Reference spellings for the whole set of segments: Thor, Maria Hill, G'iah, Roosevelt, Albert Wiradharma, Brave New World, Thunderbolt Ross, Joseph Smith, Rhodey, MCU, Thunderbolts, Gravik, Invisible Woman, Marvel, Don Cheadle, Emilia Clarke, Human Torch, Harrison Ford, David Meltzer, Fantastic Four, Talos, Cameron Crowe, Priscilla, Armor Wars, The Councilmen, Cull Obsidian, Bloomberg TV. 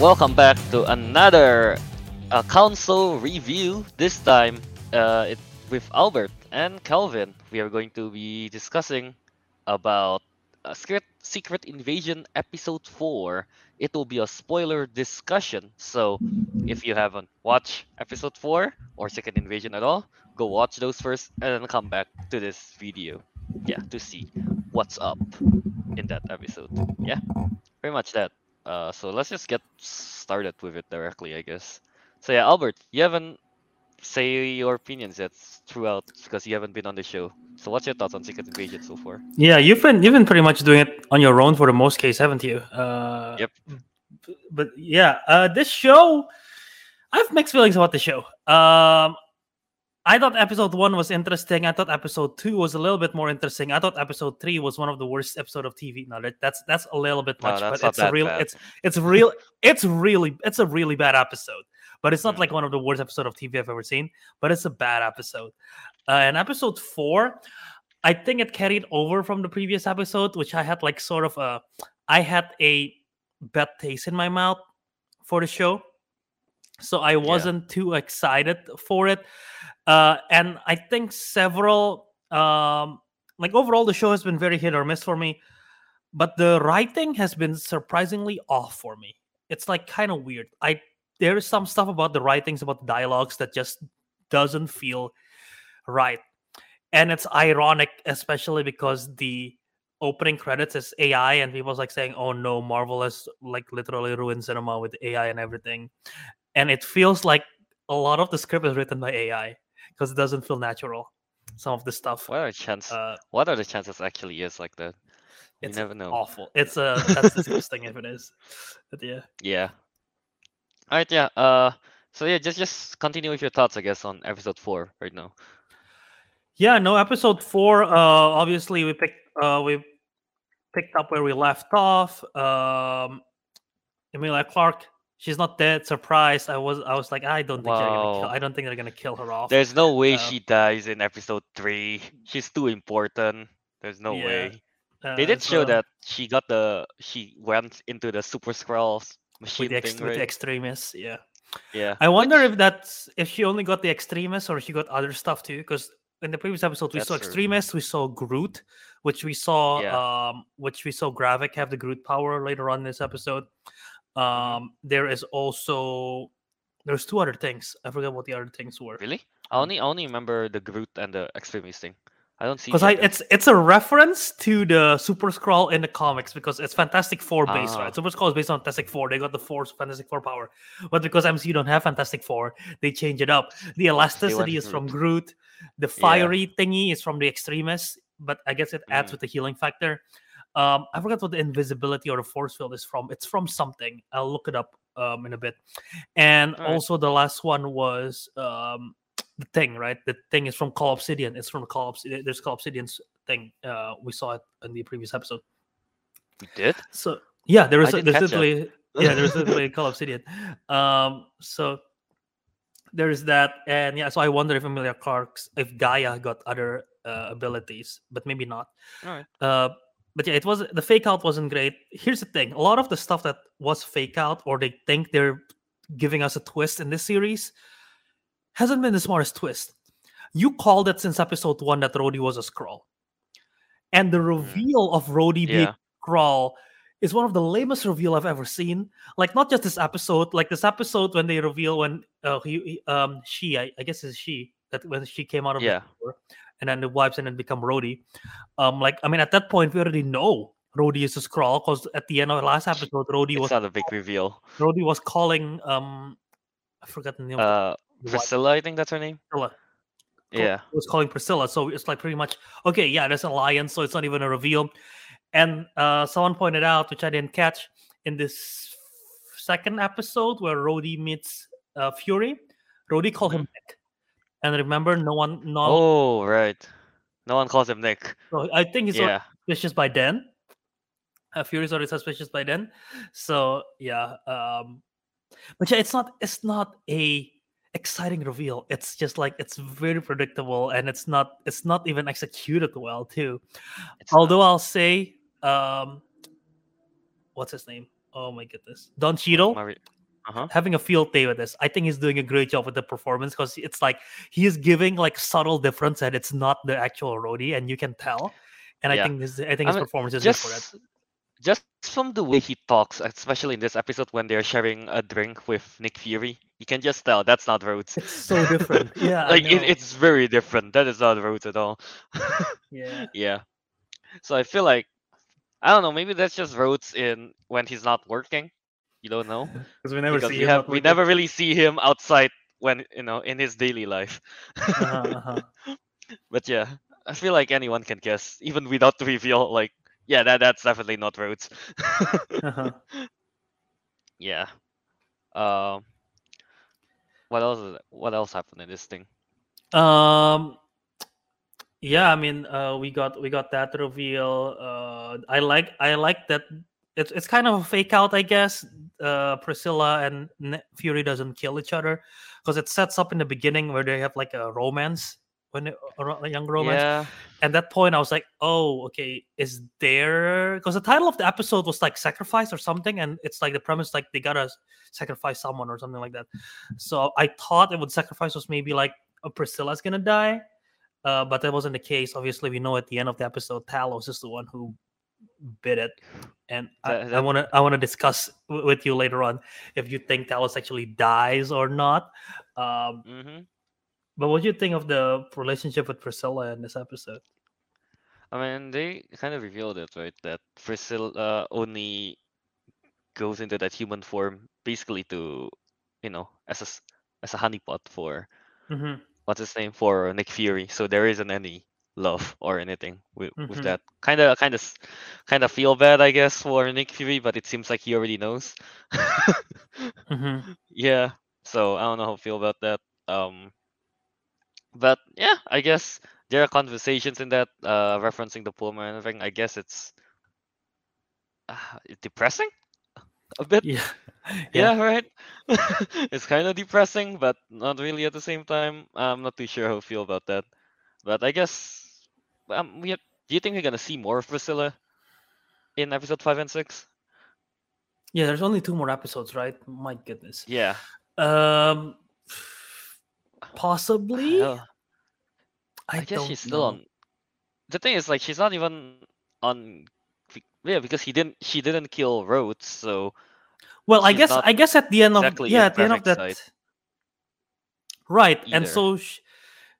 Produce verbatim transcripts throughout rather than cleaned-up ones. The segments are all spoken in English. Welcome back to another uh, council review. This time uh, it, with Albert and Calvin. We are going to be discussing about uh, Secret, Secret Invasion Episode four. It will be a spoiler discussion, so if you haven't watched Episode four or Secret Invasion at all, go watch those first and then come back to this video. Yeah, to see what's up in that episode. Yeah, pretty much that. Uh, so let's just get started with it directly, I guess. So yeah, Albert, you haven't say your opinions yet throughout because you haven't been on the show. So what's your thoughts on Secret Invasion so far? Yeah, you've been you've been pretty much doing it on your own for the most case, haven't you? Uh, yep. But yeah, uh, this show, I have mixed feelings about the show. Um, I thought episode one was interesting. I thought episode two was a little bit more interesting. I thought episode three was one of the worst episodes of T V. No, that, that's that's a little bit much, no, but it's a real, bad. it's it's real, it's really, it's a really bad episode. But it's not like one of the worst episodes of T V I've ever seen. But it's a bad episode. Uh, and episode four, I think it carried over from the previous episode, which I had like sort of a, I had a bad taste in my mouth for the show, so I wasn't yeah. too excited for it. Uh, and I think several, um, like overall, the show has been very hit or miss for me. But the writing has been surprisingly off for me. It's like kind of weird. I there is some stuff about the writings, about the dialogues that just doesn't feel right. And it's ironic, especially because the opening credits is A I, and people's like saying, "Oh no, Marvel has like literally ruined cinema with A I and everything." And it feels like a lot of the script is written by A I. Because it doesn't feel natural, some of the stuff. What are the chances? Uh, what are the chances actually is like that? You it's never know. Awful. It's a uh, that's disgusting if it is. But yeah. Yeah. All right. Yeah. Uh. So yeah, just just continue with your thoughts, I guess, on episode four right now. Yeah. No. Episode four. Uh. Obviously, we picked. Uh. We picked up where we left off. Um. Emilia Clarke. She's not dead. Surprised. I was. I was like, I don't think wow. they're gonna kill. I don't think they're gonna kill her off. There's no way um, she dies in episode three. She's too important. There's no yeah. way. Uh, they did so, show that she got the. She went into the Super Skrull machine with the, ex- thing, right? the Extremis. Yeah. Yeah. I wonder Which... if that's if she only got the Extremis or she got other stuff too, because in the previous episode, we That's saw Extremis, we saw Groot, which we saw, yeah. um, which we saw Gravik have the Groot power later on in this episode. Um, there is also there's two other things. I forgot what the other things were. Really? I only I only remember the Groot and the Extremis thing. I don't see because it's it's a reference to the Super Skrull in the comics because it's Fantastic Four based, ah. right? Super Skrull is based on Fantastic Four. They got the Force Fantastic Four power, but because M C U don't have Fantastic Four, they change it up. The elasticity is Groot. from Groot. The fiery yeah. thingy is from the Extremis, but I guess it adds mm. with the healing factor. Um, I forgot what the invisibility or the force field is from. It's from something. I'll look it up um, in a bit. And All also right. the last one was um, the thing, right? The thing is from Cull Obsidian. It's from Cull Obsidian. There's Cull Obsidian's thing. Uh, we saw it in the previous episode. We did? So yeah, there was definitely yeah, there was definitely Cull Obsidian. Um, so there is that, and yeah. So I wonder if Emilia Clarke, if G'iah got other uh, abilities, but maybe not. All right. Uh, But yeah, it was the fake out wasn't great. Here's the thing: a lot of the stuff that was fake out, or they think they're giving us a twist in this series, hasn't been the smartest twist. You called it since episode one that Rhodey was a Skrull, and the reveal of Rhodey yeah. being Skrull is one of the lamest reveal I've ever seen. Like not just this episode, like this episode when they reveal when uh, he, um, she, I, I guess it's she that when she came out of yeah. the door, and then it wipes and then become Rhodey. Um, like I mean, at that point we already know Rhodey is a Skrull because at the end of the last episode, Rhodey was not a big reveal. Rhodey was calling um, I forgot the name. Uh, Priscilla, I think that's her name. Priscilla. Yeah, Rhodey was calling Priscilla. So it's like pretty much okay. Yeah, there's an alliance, so it's not even a reveal. And uh, someone pointed out, which I didn't catch, in this second episode where Rhodey meets uh, Fury, Rhodey called him Nick. And remember, no one... No oh, right. No one calls him Nick. So I think he's yeah. suspicious by then. Uh, Fury's already suspicious by then. So, yeah. Um, but yeah, it's not it's not a exciting reveal. It's just like, it's very predictable. And it's not it's not even executed well, too. It's Although not. I'll say... Um, what's his name? Oh my goodness. Don Cheadle, uh-huh. having a field day with this. I think he's doing a great job with the performance because it's like he is giving like subtle difference and it's not the actual Rhodey, and you can tell. And yeah. I think this, I think his I performance mean, is just, good for that. Just from the way he talks, especially in this episode when they're sharing a drink with Nick Fury, you can just tell that's not Rhodes. It's so different. Yeah. Like it, it's very different. That is not Rhodes at all. yeah. Yeah. So I feel like, I don't know, maybe that's just Rhodes in when he's not working. You don't know. we never because see we, have, we never really see him outside when, you know, in his daily life. uh-huh, uh-huh. But yeah, I feel like anyone can guess, even without the reveal, like, yeah, that that's definitely not Rhodes. uh-huh. Yeah. Um what else is, what else happened in this thing? Um Yeah, I mean, uh, we got we got that reveal. Uh, I like I like that. It's it's kind of a fake out, I guess. Uh, Priscilla and Nick Fury doesn't kill each other because it sets up in the beginning where they have like a romance, when they, a young romance. Yeah. At that point, I was like, oh, okay, is there? Because the title of the episode was like "Sacrifice" or something, and it's like the premise like they gotta sacrifice someone or something like that. So I thought it would sacrifice was maybe like oh, Priscilla's gonna die. Uh, but that wasn't the case. Obviously, we know at the end of the episode, Talos is the one who bid it, and that, I want to I want to discuss w- with you later on if you think Talos actually dies or not. Um, mm-hmm. But what do you think of the relationship with Priscilla in this episode? I mean, they kind of revealed it, right? That Priscilla only goes into that human form basically to, you know, as a as a honeypot for. Mm-hmm. What's his name for Nick Fury? So there isn't any love or anything with, mm-hmm. with that. Kind of, kind of, kind of feel bad, I guess, for Nick Fury, but it seems like he already knows. mm-hmm. Yeah. So I don't know how I feel about that. Um. But yeah, I guess there are conversations in that, uh, referencing the poem and everything. I guess it's uh, depressing a bit. Yeah. Yeah, yeah, right. It's kind of depressing, but not really at the same time. I'm not too sure how I feel about that. But I guess, um, we have, do you think we're gonna see more of Priscilla in episode five and six? Yeah, there's only two more episodes, right? My goodness. Yeah. Um, possibly. I, I, I guess don't she's know. Still on. The thing is, like, she's not even on. Yeah, because he didn't. She didn't kill Rhodes, so. Well, I guess I guess at the end of exactly yeah, at the end of that, right? Either. And so, she,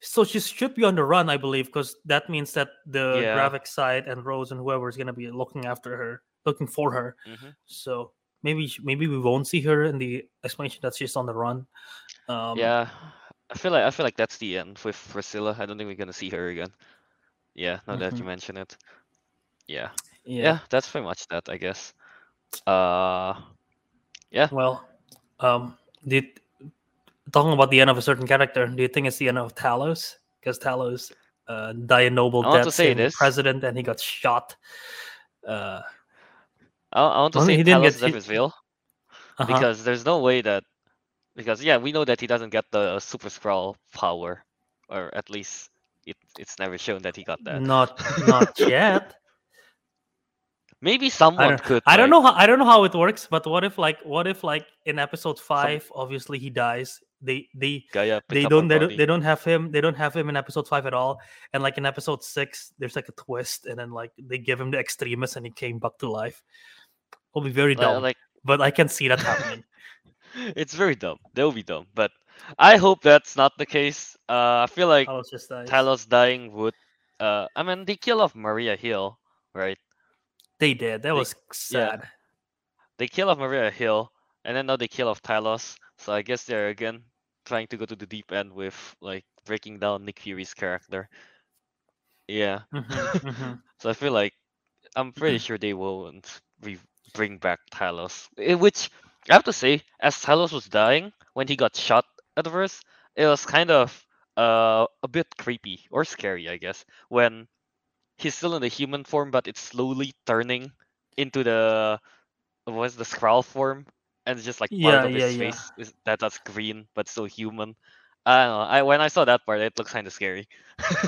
so she should be on the run, I believe, because that means that the yeah. Gravik side and Rose and whoever is gonna be looking after her, looking for her. Mm-hmm. So maybe maybe we won't see her in the explanation that she's on the run. Um, yeah, I feel like I feel like that's the end with Priscilla. I don't think we're gonna see her again. Yeah, now mm-hmm. that you mention it. Yeah. yeah, yeah, that's pretty much that, I guess. Uh. Yeah. Well, um, did talking about the end of a certain character, do you think it's the end of Talos? Because Talos uh, died a noble death as president, and he got shot. Uh, I, I want to say Talos' death is real, uh-huh. because there's no way that because yeah, we know that he doesn't get the Super Skrull power, or at least it it's never shown that he got that. Not not yet. Maybe someone I could. I like... don't know how I don't know how it works, but what if like what if like in episode five, Some... obviously he dies. They they G'iah they don't they, don't they don't have him they don't have him in episode five at all. And like in episode six, there's like a twist, and then like they give him the Extremis, and he came back to life. It'll be very dumb, uh, like... but I can see that happening. It's very dumb. They'll be dumb, but I hope that's not the case. Uh, I feel like Talos dying would. Uh, I mean, they kill off Maria Hill, right? They did. That they, was sad. Yeah. They kill off Maria Hill, and then now they kill off Talos. So I guess they're again trying to go to the deep end with like breaking down Nick Fury's character. Yeah. Mm-hmm, mm-hmm. So I feel like I'm pretty sure they won't re- bring back Talos. It, which I have to say, as Talos was dying when he got shot at first, it was kind of uh, a bit creepy or scary, I guess, when. He's still in the human form, but it's slowly turning into the what's the Skrull form, and it's just like part yeah, of his yeah, face yeah. is that that's green but still human. I don't know. I when I saw that part, it looked kind of scary.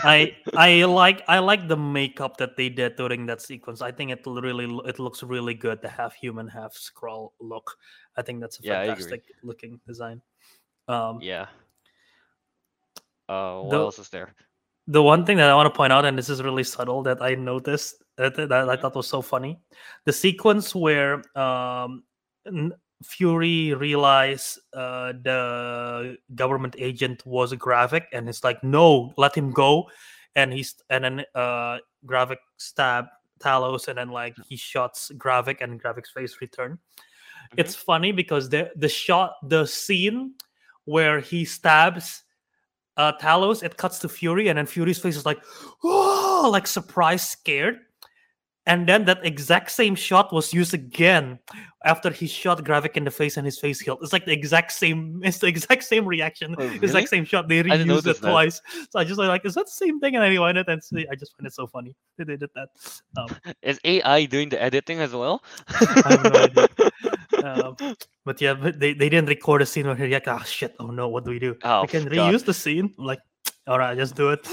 I I like I like the makeup that they did during that sequence. I think it really it looks really good. The half human, half Skrull look. I think that's a yeah, fantastic looking design. Um, yeah. Uh, what the, else is there? The one thing that I want to point out, and this is really subtle, that I noticed that, that I thought was so funny, the sequence where um, Fury realized uh, the government agent was a Gravik, and it's like, no, let him go, and he's and then uh, Gravik stabbed Talos, and then like he shots Gravik, and Gravik's face returned. Mm-hmm. It's funny because the the shot, the scene where he stabs Uh, Talos, it cuts to Fury, and then Fury's face is like, oh, like surprised, scared. And then that exact same shot was used again after he shot Gravik in the face and his face healed. It's like the exact same, it's the exact same reaction, oh, really? Exact same shot. They reused it twice. That. So I just like, is that the same thing? And I rewind it, and I just find it so funny that they did that. Um, is A I doing the editing as well? I have no idea. Um, but yeah, but they, they didn't record a scene where he's like, oh shit, oh no, what do we do? Oh, we can God. reuse the scene. I'm like, all right, just do it.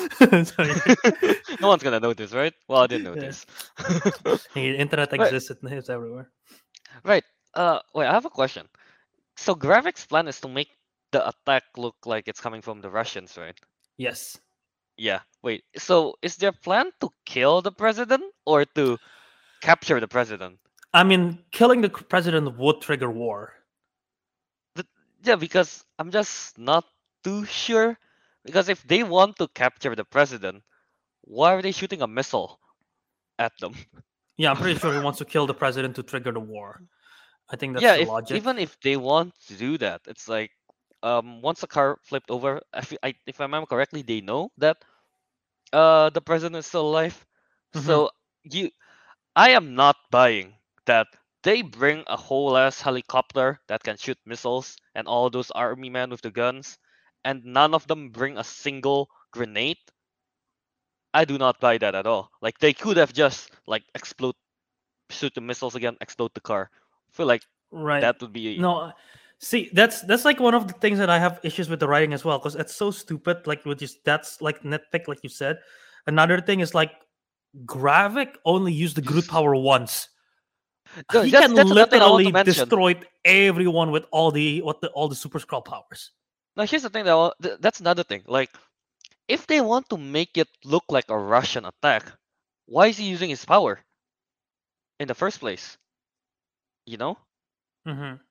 No one's gonna notice, right? Well, I didn't notice. Yeah. The internet exists, right. It's everywhere. Right. Uh, wait, I have a question. So Gravik's plan is to make the attack look like it's coming from the Russians, right? Yes. Yeah. Wait. So is their plan to kill the president or to capture the president? I mean, killing the president would trigger war. But, yeah, because I'm just not too sure. Because if they want to capture the president, why are they shooting a missile at them? Yeah, I'm pretty sure he wants to kill the president to trigger the war. I think that's yeah, the if, logic. Even if they want to do that, it's like um, once a car flipped over, if I, if I remember correctly, they know that uh, the president is still alive. Mm-hmm. So you, I am not buying that they bring a whole ass helicopter that can shoot missiles and all those army men with the guns, and none of them bring a single grenade. I do not buy that at all. Like, they could have just like explode, shoot the missiles again, explode the car. I feel like right. that would be no. See, that's that's like one of the things that I have issues with the writing as well, because it's so stupid. Like, with just that's like nitpick, like you said. Another thing is like, Gravik only used the Groot power once. No, he that's, can that's literally destroy everyone with all the what the, all the Super Skrull powers. Now here's the thing that that's another thing. Like, if they want to make it look like a Russian attack, why is he using his power in the first place? You know? Mm-hmm.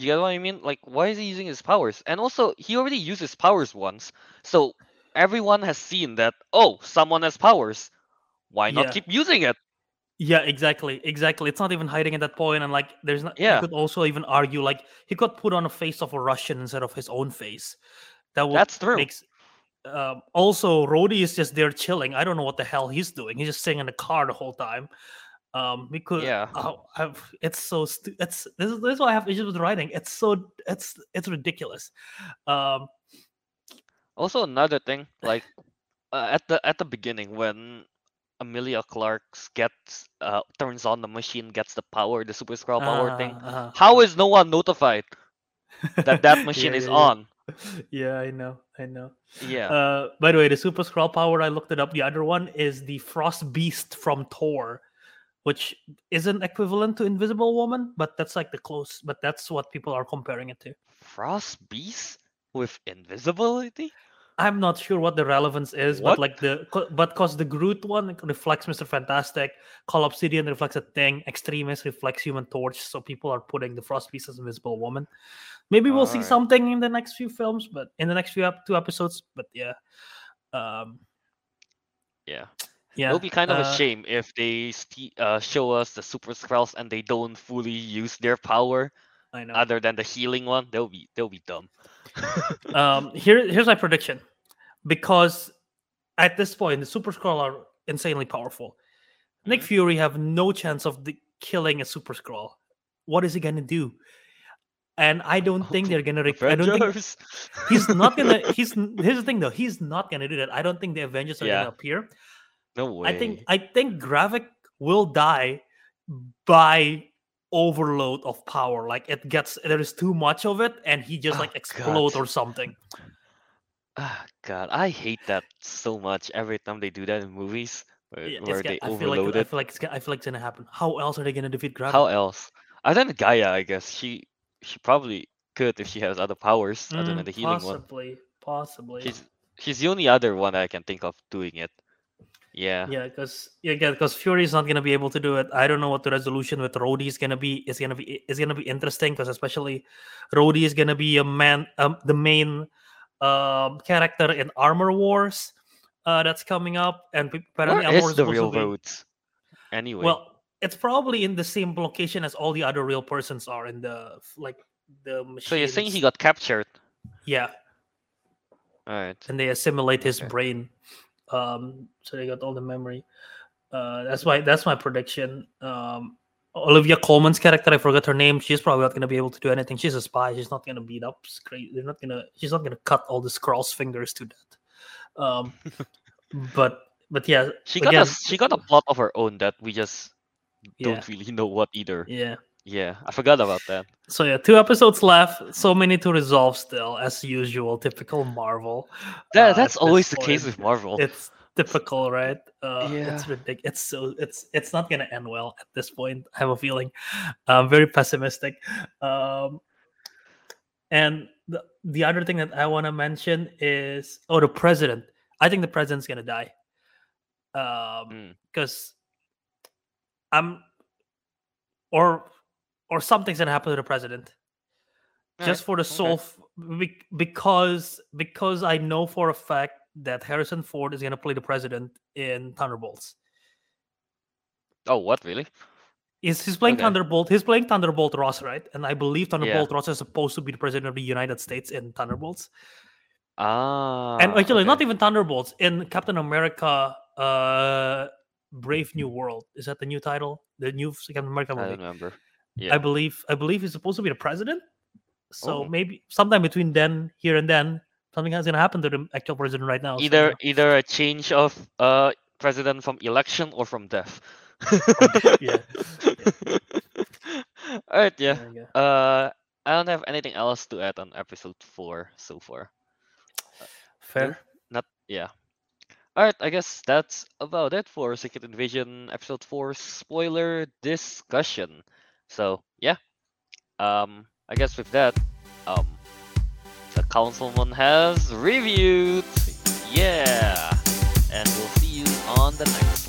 You get what I mean? Like, why is he using his powers? And also, he already used his powers once, so everyone has seen that. Oh, someone has powers. Why not yeah. keep using it? Yeah, exactly, exactly. It's not even hiding at that point, and like, there's not. Yeah. You could also even argue like he got put on a face of a Russian instead of his own face. That would that's true. Makes, um, also, Rhodey is just there chilling. I don't know what the hell he's doing. He's just sitting in the car the whole time. Um, because yeah, oh, I've, it's so stu- it's this is, this is why I have issues with writing. It's so it's it's ridiculous. Um, also another thing, like uh, at the at the beginning when Emilia Clarke gets uh, turns on the machine, gets the power, the Super Skrull power uh, thing. Uh, How is no one notified that that machine yeah, is yeah, on? Yeah, I know, I know. Yeah. Uh, by the way, the Super Skrull power, I looked it up. The other one is the Frost Beast from Thor, which isn't equivalent to Invisible Woman, but that's like the close. But that's what people are comparing it to. Frost Beast with invisibility. I'm not sure what the relevance is, what? but like the but because the Groot one reflects Mister Fantastic, Cull Obsidian reflects a thing, Extremis reflects Human Torch, so people are putting the Frost Beast as Invisible Woman. Maybe we'll All see right. something in the next few films, but in the next few ep- two episodes. But yeah, um, yeah, yeah. It'll be kind of uh, a shame if they st- uh, show us the Super Skrulls and they don't fully use their power. I know. Other than the healing one, they'll be they'll be dumb. um, here, here's my prediction, because at this point the Super Skrull are insanely powerful. Mm-hmm. Nick Fury have no chance of the, killing a Super Skrull. What is he gonna do? And I don't oh, think they're gonna. Rec- I don't think he's not gonna. He's here's the thing though. He's not gonna do that. I don't think the Avengers are yeah. gonna appear. No way. I think I think Gravik will die by overload of power. Like, it gets there is too much of it and he just oh, like explodes God. or something. Ah, God, I hate that so much. Every time they do that in movies, where, yeah, where they gonna, overload I it. Like, I feel like it's gonna, I feel like it's gonna happen. How else are they gonna defeat Gravik? How else? I don't know, G'iah, I guess she she probably could if she has other powers mm, other than the healing possibly, one. Possibly, possibly. She's she's the only other one I can think of doing it. Yeah. Yeah, because yeah, because Fury's not gonna be able to do it. I don't know what the resolution with Rhodey is gonna be. It's gonna be it's gonna be interesting because especially Rhodey is gonna be a man, um, the main um, character in Armor Wars uh, that's coming up. And apparently, where Armor is the real Rhodes? Anyway, well, it's probably in the same location as all the other real persons are in the like the machines. So you're saying he got captured? Yeah. All right. And they assimilate his okay. brain. Um, so they got all the memory. Uh, that's why that's my prediction. Um, Olivia Colman's character, I forgot her name. She's probably not gonna be able to do anything. She's a spy. She's not gonna beat up. They're not gonna. She's not gonna cut all the Skrull's fingers to death. Um, but but yeah, she got again, a she got a plot of her own that we just yeah. don't really know what either. Yeah, yeah, I forgot about that. So yeah, two episodes left. So many to resolve still, as usual. Typical Marvel. That, uh, that's always the case with Marvel. It's typical, right? Uh, yeah. It's ridiculous. It's so it's it's not gonna end well at this point. I have a feeling. I'm very pessimistic. Um, and the the other thing that I want to mention is oh, the president. I think the president's gonna die. Um, because mm. I'm or. Or something's gonna happen to the president, all just right. for the sole okay. f- because because I know for a fact that Harrison Ford is gonna play the president in Thunderbolts. Oh, what really? Is he's playing okay. Thunderbolt? He's playing Thunderbolt Ross, right? And I believe Thunderbolt yeah. Ross is supposed to be the president of the United States in Thunderbolts. Ah, and actually, okay. not even Thunderbolts in Captain America. Uh, Brave New World, is that the new title? The new Captain America movie? I don't remember. Yeah. I believe I believe he's supposed to be the president. So oh. maybe sometime between then, here and then, something is going to happen to the actual president right now. Either so, either a change of uh, president from election or from death. yeah. yeah. All right, yeah. Uh, I don't have anything else to add on episode four so far. Fair. Not yeah. All right, I guess that's about it for Secret Invasion episode four spoiler discussion. So yeah, um, I guess with that, um, the Councilman has reviewed, yeah, and we'll see you on the next.